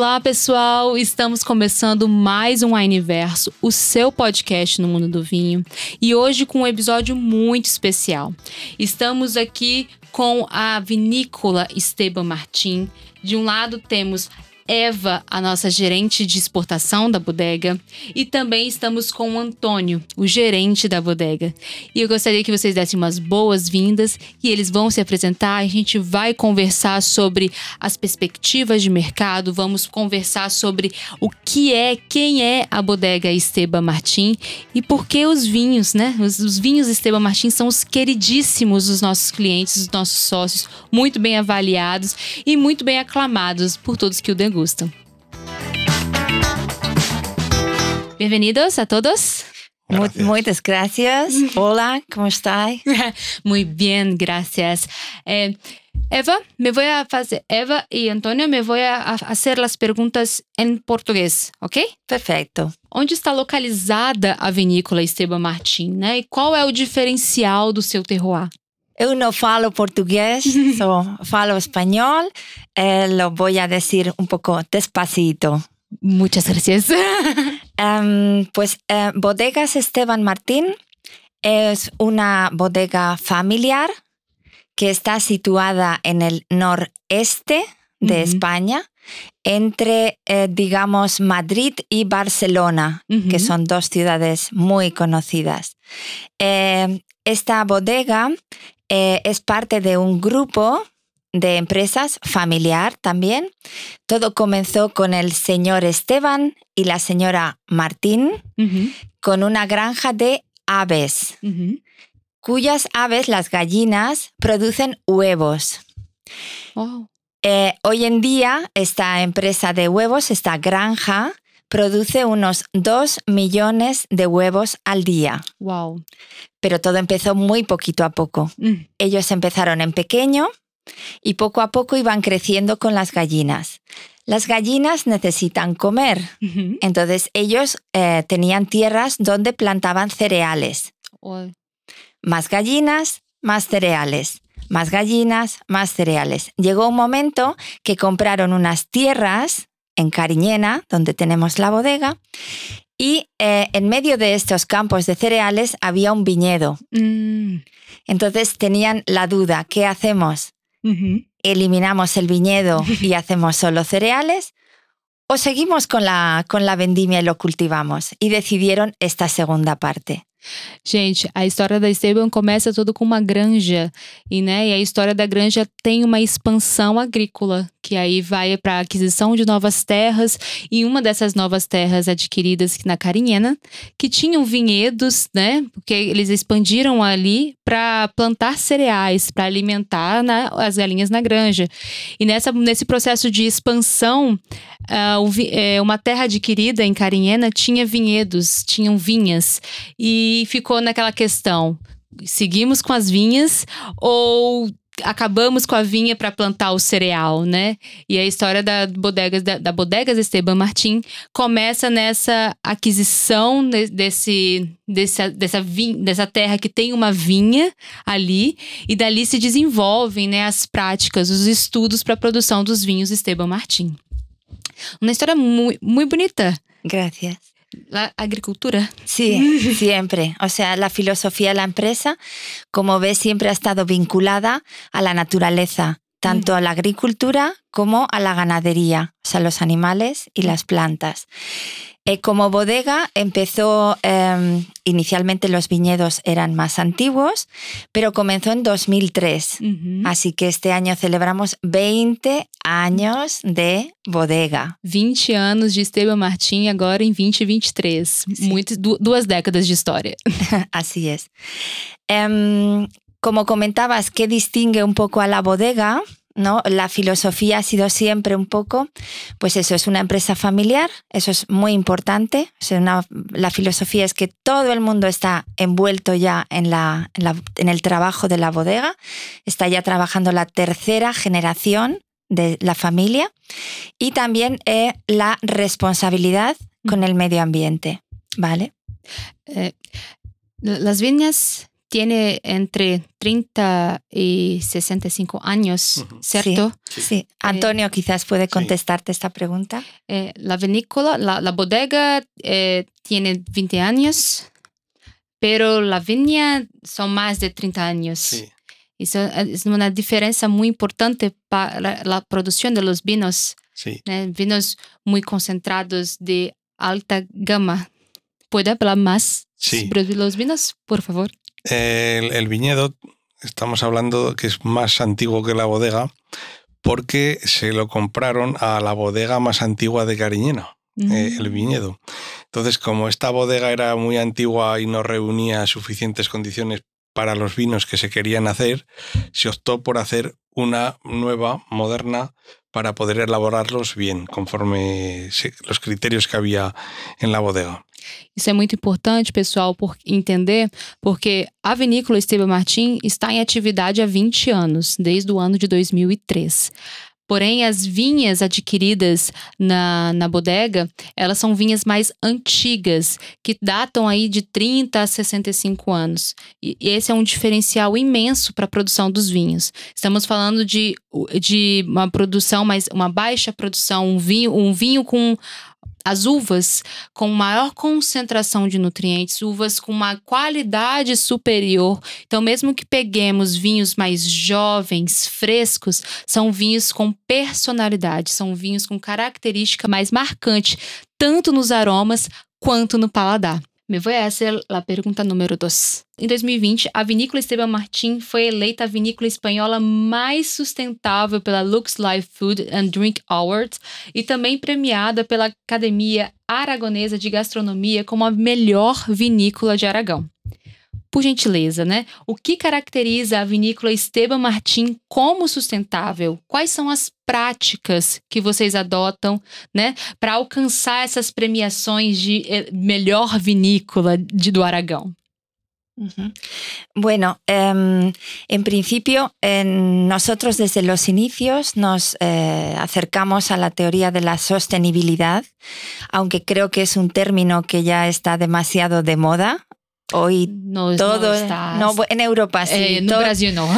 Olá, pessoal! Estamos começando mais um Wineverso, o seu podcast no mundo do vinho. E hoje com um episódio muito especial. Estamos aqui com a vinícola Esteban Martín. De um lado temos Eva, a nossa gerente de exportação da bodega, e também estamos com o Antônio, o gerente da bodega. E eu gostaria que vocês dessem umas boas-vindas e eles vão se apresentar. A gente vai conversar sobre as perspectivas de mercado, vamos conversar sobre o que é, quem é a bodega Esteban Martín e por que os vinhos, né? Os vinhos Esteban Martín são os queridíssimos dos nossos clientes, dos nossos sócios, muito bem avaliados e muito bem aclamados por todos que o degustam. Bienvenidos a todos. Gracias. Muitas gracias. Hola, ¿cómo estáis? Muy bien, gracias. Eva y Antonio, me voy a hacer las preguntas en portugués, ¿ok? Perfecto. Onde está localizada a vinícola Esteban Martín, né? E qual é o diferencial do seu terroir? Eu não falo português, só falo espanhol. Lo voy a decir un poco despacito. Muchas gracias. Bodegas Esteban Martín es una bodega familiar que está situada en el noreste de España, entre, digamos, Madrid y Barcelona, que son dos ciudades muy conocidas. Esta bodega es parte de un grupo de empresas familiar también. Todo comenzó con el señor Esteban y la señora Martín, con una granja de aves, cuyas aves, las gallinas, producen huevos. Oh. Hoy en día esta empresa de huevos, esta granja, produce unos 2 millones de huevos al día. Wow. Pero todo empezó muy poquito a poco. Ellos empezaron en pequeño y poco a poco iban creciendo con las gallinas. Las gallinas necesitan comer. Entonces ellos tenían tierras donde plantaban cereales. Oh. Más gallinas, más cereales. Más gallinas, más cereales. Llegó un momento que compraron unas tierras en Cariñena, donde tenemos la bodega, y en medio de estos campos de cereales había un viñedo. Entonces tenían la duda, ¿qué hacemos? ¿Eliminamos el viñedo y hacemos solo cereales? ¿O seguimos con la vendimia y lo cultivamos? Y decidieron esta segunda parte. Gente, a história da Esteban começa tudo com uma granja e, né, e a história da granja tem uma expansão agrícola que aí vai para a aquisição de novas terras e uma dessas novas terras adquiridas na Cariñena que tinham vinhedos, né, porque eles expandiram ali para plantar cereais, para alimentar, né, as galinhas na granja e nesse processo de expansão uma terra adquirida em Cariñena tinha vinhedos, tinham vinhas e ficou naquela questão, seguimos com as vinhas ou acabamos com a vinha para plantar o cereal, né? E a história da Bodegas Esteban Martín começa nessa aquisição dessa terra que tem uma vinha ali e dali se desenvolvem, né, as práticas, os estudos para a produção dos vinhos Esteban Martín. Uma história muito, muito bonita. Gracias. La agricultura. Sí, siempre. O sea, la filosofía de la empresa, como ves, siempre ha estado vinculada a la naturaleza, tanto a la agricultura como a la ganadería, o sea, los animales y las plantas. Como bodega empezó, inicialmente los viñedos eran más antiguos, pero comenzó en 2003. Así que este año celebramos 20 años de bodega. 20 anos de Esteban Martín agora em 2023. Sí. Duas décadas de historia. Así es. Como comentabas, ¿qué distingue un poco a la bodega? ¿No? La filosofía ha sido siempre un poco, pues eso, es una empresa familiar, eso es muy importante. O sea, la filosofía es que todo el mundo está envuelto ya en el trabajo de la bodega, está ya trabajando la tercera generación de la familia y también la responsabilidad con el medio ambiente, ¿vale? Las viñas tiene entre 30 y 65 años, ¿cierto? Sí, sí. Antonio quizás puede contestarte esta pregunta. La vinícola, la bodega tiene 20 años, pero la viña son más de 30 años. Sí. Eso es una diferencia muy importante para la producción de los vinos. Sí. Vinos muy concentrados de alta gama. ¿Puede hablar más sobre los vinos, por favor? El viñedo, estamos hablando que es más antiguo que la bodega, porque se lo compraron a la bodega más antigua de Cariñena, el viñedo. Entonces, como esta bodega era muy antigua y no reunía suficientes condiciones para los vinos que se querían hacer, se optó por hacer una nueva, moderna, para poder elaborarlos bien, conforme los criterios que havia na bodega. Isso é muito importante, pessoal, por entender, porque a vinícola Esteban Martín está em atividade há 20 anos, desde o ano de 2003. Porém, as vinhas adquiridas na bodega, elas são vinhas mais antigas, que datam aí de 30 a 65 anos. E esse é um diferencial imenso para a produção dos vinhos. Estamos falando de uma produção, mas uma baixa produção, um vinho com as uvas com maior concentração de nutrientes, uvas com uma qualidade superior. Então, mesmo que peguemos vinhos mais jovens, frescos, são vinhos com personalidade, são vinhos com característica mais marcante, tanto nos aromas quanto no paladar. Me voy a hacer la pergunta número 2. Em 2020, a vinícola Esteban Martín foi eleita a vinícola espanhola mais sustentável pela Lux Life Food and Drink Awards e também premiada pela Academia Aragonesa de Gastronomia como a melhor vinícola de Aragão. Por gentileza, né? O que caracteriza a vinícola Esteban Martín como sustentável? Quais são as práticas que vocês adotam, né, para alcançar essas premiações de melhor vinícola do Aragão? Bueno, en principio, nosotros desde los inicios nos acercamos a la teoría de la sostenibilidad, aunque creo que es un término que ya está demasiado de moda. Hoy no, todo, no, en Europa sí, no, todo, Brasil no.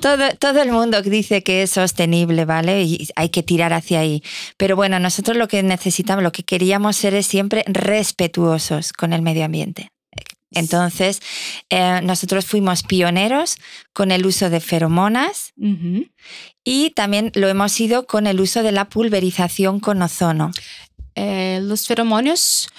todo el mundo dice que es sostenible, ¿vale? Y hay que tirar hacia ahí. Pero bueno, nosotros lo que necesitamos, lo que queríamos es siempre respetuosos con el medio ambiente. Entonces, nosotros fuimos pioneros con el uso de feromonas y también lo hemos sido con el uso de la pulverización con ozono. Los feromonios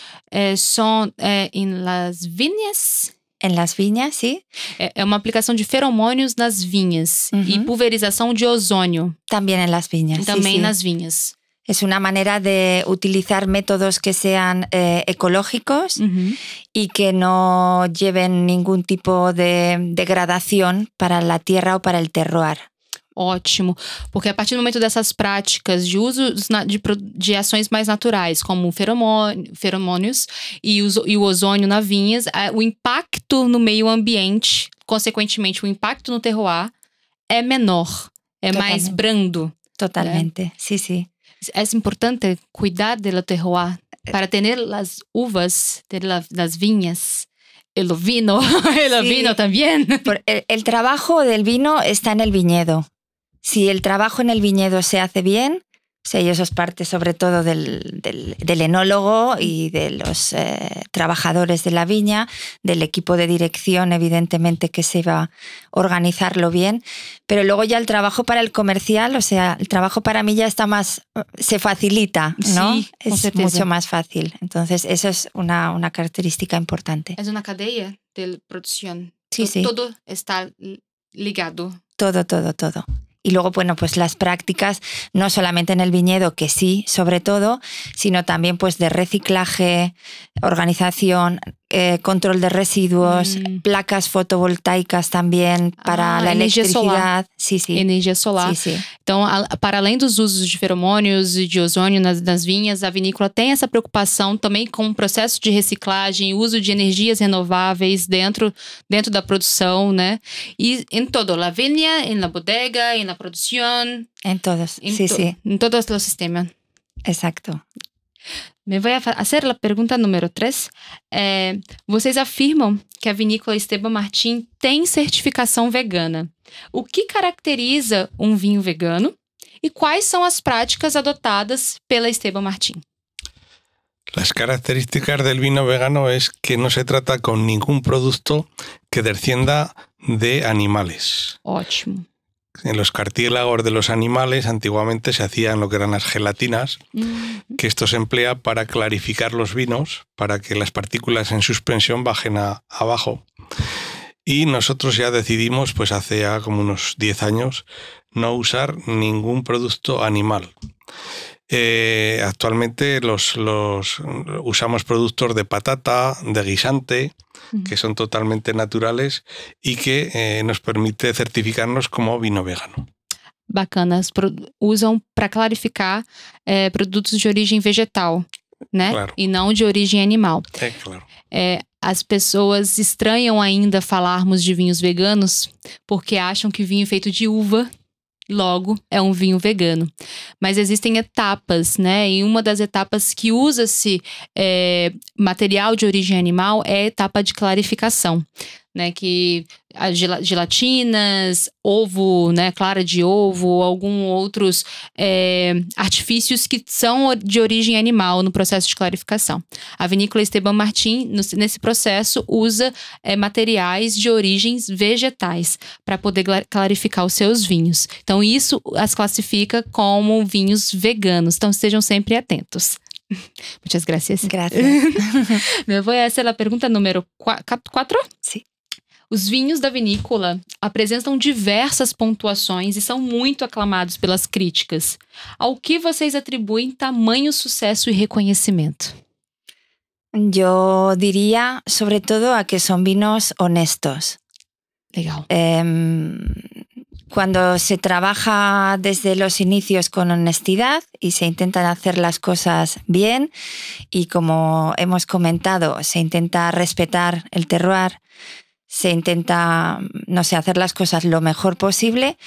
son en las viñas. En las viñas, sí. Es una aplicación de feromonios nas viñas y pulverización de ozonio. También en las viñas. También en las viñas. Es una manera de utilizar métodos que sean ecológicos y que no lleven ningún tipo de degradación para la tierra o para el terroir. Ótimo, porque a partir do momento dessas práticas de uso de ações mais naturais, como feromônios e o ozônio na vinhas, o impacto no meio ambiente, consequentemente o impacto no terroir, é menor, é mais brando. Totalmente, né? Sim, sim. É importante cuidar do terroir para ter as uvas, ter as vinhas. El vino también. El trabajo del vino está en el viñedo. Si el trabajo en el viñedo se hace bien, o sea, y eso es parte sobre todo del enólogo y de los trabajadores de la viña, del equipo de dirección, evidentemente, que se va a organizarlo bien. Pero luego ya el trabajo para el comercial, o sea, el trabajo para mí ya está más, se facilita, ¿no? Sí, es mucho más fácil. Entonces, eso es una característica importante. Es una cadena de producción. Sí, sí. Todo está ligado. Todo. Y luego, bueno, pues las prácticas, no solamente en el viñedo, que sí, sobre todo, sino también pues de reciclaje, organización, control de residuos, placas fotovoltaicas también para la electricidad. Solar. Sí. Energia solar. Sí. Então, para além dos usos de feromônios e de ozônio nas vinhas, a vinícola tem essa preocupação também com o processo de reciclagem, uso de energias renováveis dentro da produção, né? E em todo, na vinha, na bodega, na produção. Em todos, sim. Em todos os sistemas. Exato. Me voy a hacer la pergunta número 3. Vocês afirmam que a vinícola Esteban Martín tem certificação vegana. O que caracteriza um vinho vegano? E quais são as práticas adotadas pela Esteban Martín? Las características del vino vegano es que no se trata con ningún producto que descienda de animales. Ótimo. En los cartílagos de los animales antiguamente se hacían lo que eran las gelatinas, que esto se emplea para clarificar los vinos, para que las partículas en suspensión bajen abajo. Y nosotros ya decidimos, pues hace ya como unos 10 años, no usar ningún producto animal. Actualmente los usamos productos de patata, de guisante, que son totalmente naturales y que nos permite certificarnos como vino vegano. Bacana, usam para clarificar produtos de origem vegetal, né? Claro. E não de origem animal. É, claro. As pessoas estranham ainda falarmos de vinhos veganos porque acham que vinho feito de uva logo é um vinho vegano. Mas existem etapas, né? E uma das etapas que usa-se material de origem animal é a etapa de clarificação, né? Que as gelatinas, ovo, né? Clara de ovo, alguns outros artifícios que são de origem animal no processo de clarificação. A vinícola Esteban Martín, nesse processo, usa materiais de origens vegetais para poder clarificar os seus vinhos. Então, isso as classifica como vinhos veganos. Então, estejam sempre atentos. Muchas gracias. Gracias. Me voy a hacer la pergunta número 4? Sim. Os vinhos da vinícola apresentam diversas pontuações e são muito aclamados pelas críticas. Ao que vocês atribuem tamanho sucesso e reconhecimento? Eu diria, sobretudo, a que são vinhos honestos. Legal. Cuando se trabaja desde los inicios con honestidad y se intentan hacer las cosas bien y, como hemos comentado, se intenta respetar el terroir, se intenta, no sé, hacer las cosas lo mejor posible,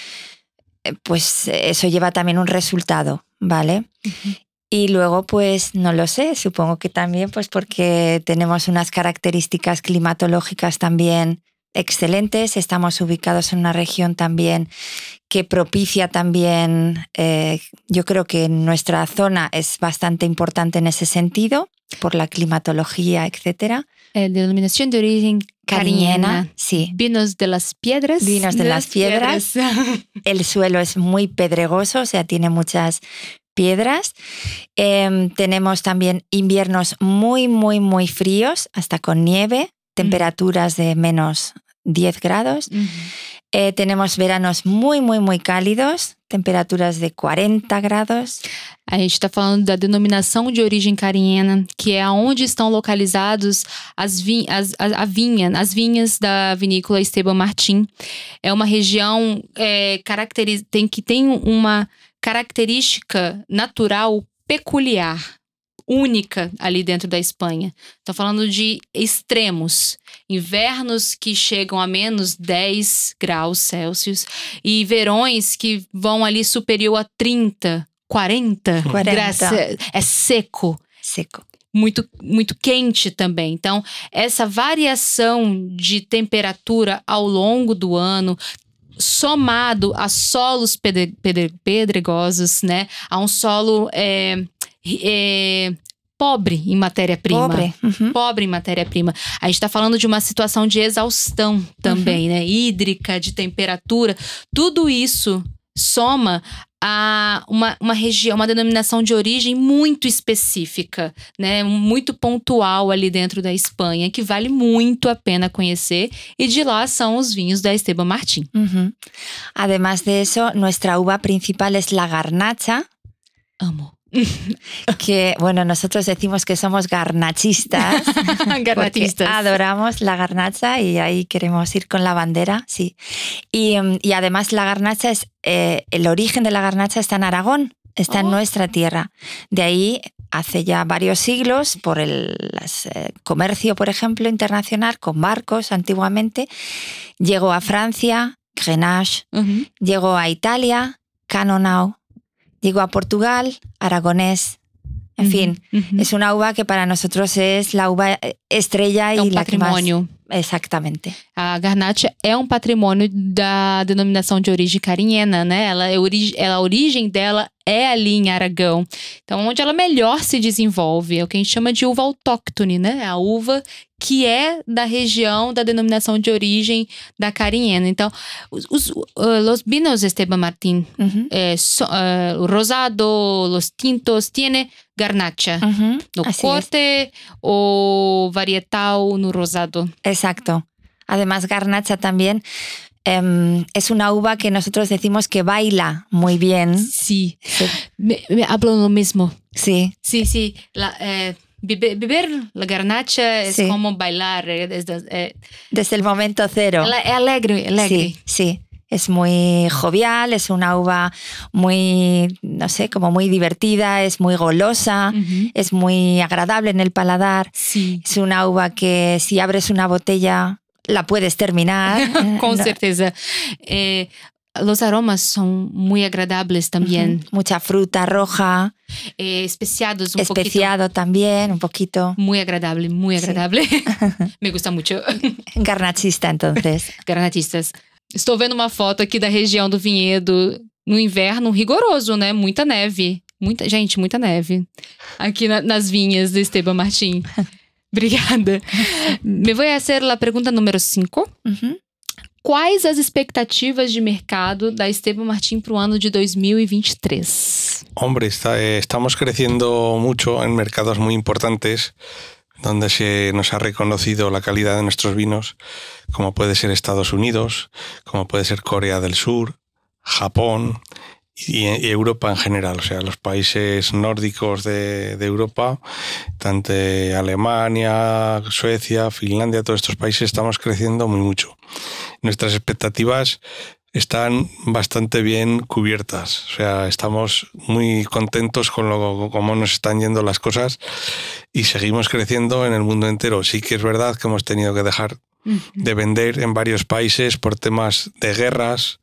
pues eso lleva también un resultado, ¿vale? Uh-huh. Y luego, pues no lo sé, supongo que también pues porque tenemos unas características climatológicas también excelentes, estamos ubicados en una región también que propicia también, yo creo que nuestra zona es bastante importante en ese sentido, por la climatología, etcétera. Denominación de origen Cariñena, sí. Vinos de las Piedras. Vinos de las Piedras. El suelo es muy pedregoso, o sea, tiene muchas piedras. Tenemos también inviernos muy, muy, muy fríos, hasta con nieve, temperaturas de menos 10 grados. Uh-huh. Tenemos veranos muy, muy, muy cálidos, temperaturas de 40 graus. A gente está falando da denominação de origem Cariñena, que é onde estão localizados as vinhas da vinícola Esteban Martín. É uma região que tem uma característica natural peculiar, única ali dentro da Espanha. Estou falando de extremos. Invernos que chegam a menos 10 graus Celsius e verões que vão ali superior a 30, 40. Graus. É seco. Seco. Muito, muito quente também. Então, essa variação de temperatura ao longo do ano, somado a solos pedregosos, né? A um solo... pobre em matéria-prima. Pobre em matéria-prima. A gente está falando de uma situação de exaustão também, né? Hídrica, de temperatura. Tudo isso soma a uma região, uma denominação de origem muito específica, né? Muito pontual ali dentro da Espanha, que vale muito a pena conhecer. E de lá são os vinhos da Esteban Martín. Además de eso, nuestra uva principal es la Garnacha. Amo. Que, bueno, nosotros decimos que somos garnachistas. Garnachistas. Adoramos la garnacha y ahí queremos ir con la bandera, sí. Y además la garnacha es, el origen de la garnacha está en Aragón, está en nuestra tierra. De ahí, hace ya varios siglos, por el comercio, por ejemplo, internacional, con barcos antiguamente, llegó a Francia, Grenache, llegó a Italia, Canonau, llegó a Portugal, Aragonés, En fin, es una uva que para nosotros es la uva estrella y la que más... Exatamente. A Garnacha é um patrimônio da denominação de origem Cariñena, né? A origem dela é ali em Aragão. Então, onde ela melhor se desenvolve. É o que a gente chama de uva autóctone, né? A uva que é da região da denominação de origem da Cariñena. Então, os vinos Esteban Martín, rosado, los tintos, tiene Garnacha, no así corte es. O varietal no rosado. Exacto. Además, Garnacha también es una uva que nosotros decimos que baila muy bien. Sí, sí. Me hablo lo mismo. Sí. Sí, sí. Beber la Garnacha es sí. Como bailar. Desde el momento cero. Es alegre, alegre. Sí, sí. Es muy jovial, es una uva muy, no sé, como muy divertida, es muy golosa, es muy agradable en el paladar. Sí. Es una uva que si abres una botella la puedes terminar. Con certeza. Los aromas son muy agradables también. Mucha fruta roja. Especiados un poquito. Especiado también, un poquito. Muy agradable, muy agradable. Sí. Me gusta mucho. Garnachista entonces. Garnachistas. Estou vendo uma foto aqui da região do vinhedo no inverno rigoroso, né? Muita neve. Muita neve. Aqui nas vinhas do Esteban Martín. Obrigada. Me voy a hacer la pergunta número 5. Quais as expectativas de mercado da Esteban Martín para o ano de 2023? Hombre, estamos crescendo muito em mercados muito importantes, donde se nos ha reconocido la calidad de nuestros vinos, como puede ser Estados Unidos, como puede ser Corea del Sur, Japón y Europa en general. O sea, los países nórdicos de Europa, tanto Alemania, Suecia, Finlandia, todos estos países estamos creciendo muy mucho. Nuestras expectativas están bastante bien cubiertas. O sea, estamos muy contentos con cómo nos están yendo las cosas y seguimos creciendo en el mundo entero. Sí que es verdad que hemos tenido que dejar de vender en varios países por temas de guerras,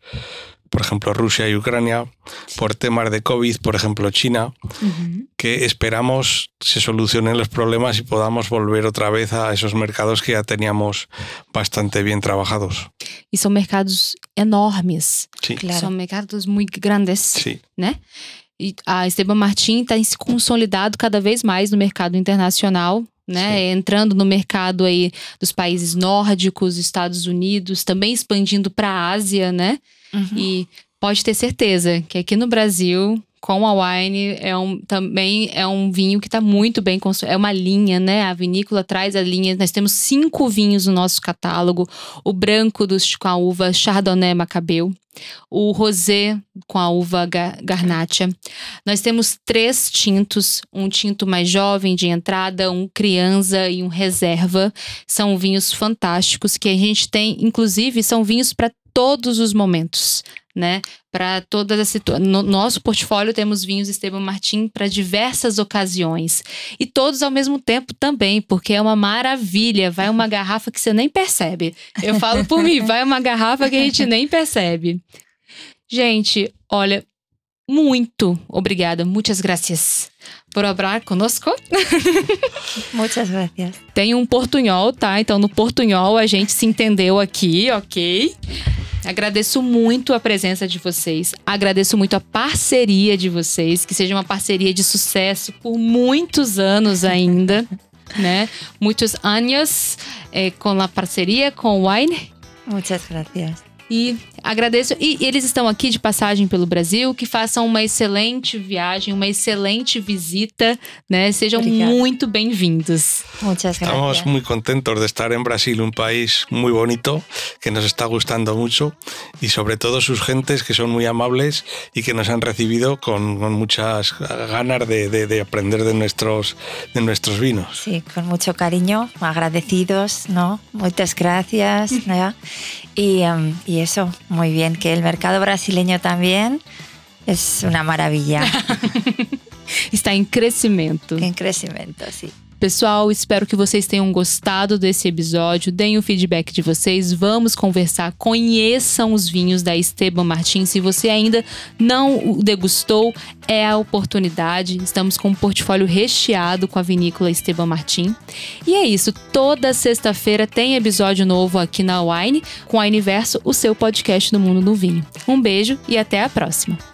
por ejemplo, Rusia y Ucrania, por temas de COVID, por ejemplo, China, que esperamos se solucionen los problemas y podamos volver otra vez a esos mercados que ya teníamos bastante bien trabajados. Y son mercados enormes. Sí. Claro. Son mercados muy grandes. Sí. ¿No? E a Esteban Martín está se consolidado cada vez mais no mercado internacional, né? Entrando no mercado aí dos países nórdicos, Estados Unidos, também expandindo para a Ásia, né? E pode ter certeza que aqui no Brasil, com a Wine, também é um vinho que está muito bem construído. É uma linha, né? A vinícola traz a linha. Nós temos 5 vinhos no nosso catálogo. O branco com a uva Chardonnay Macabeu. O rosé com a uva Garnacha. Nós temos 3 tintos. Um tinto mais jovem de entrada, um criança e um reserva. São vinhos fantásticos que a gente tem. Inclusive, são vinhos para todos os momentos, né? Para todas as situações. No nosso portfólio temos vinhos Esteban Martín para diversas ocasiões. E todos ao mesmo tempo também, porque é uma maravilha. Vai uma garrafa que você nem percebe. Eu falo por mim, vai uma garrafa que a gente nem percebe. Gente, olha, muito obrigada. Muchas gracias por hablar conosco. Muchas gracias. Tem um portunhol, tá? Então no portunhol a gente se entendeu aqui, ok? Agradeço muito a presença de vocês. Agradeço muito a parceria de vocês. Que seja uma parceria de sucesso por muitos anos ainda. Né? Muitos anos com a parceria com o Wine. Muchas gracias. E agradeço. E eles estão aqui de passagem pelo Brasil. Que façam uma excelente viagem, uma excelente visita, né? Sejam obrigada. Muito bem-vindos. Muchas gracias. Estamos muito contentes de estar em Brasil, país muito bonito, que nos está gustando muito e, sobretudo, suas gentes que são muito amáveis e que nos han recibido com muitas ganas de aprender de nuestros vinos. Sí, com muito carinho, agradecidos, ¿no? Muchas gracias, ¿no? Y eso, muy bien, que el mercado brasileño también es una maravilla. Está en crecimiento. En crecimiento, sí. Pessoal, espero que vocês tenham gostado desse episódio. Deem o feedback de vocês. Vamos conversar. Conheçam os vinhos da Esteban Martín. Se você ainda não o degustou, é a oportunidade. Estamos com um portfólio recheado com a vinícola Esteban Martín. E é isso. Toda sexta-feira tem episódio novo aqui na Wine, com a Wineverso, o seu podcast do mundo do vinho. Um beijo e até a próxima.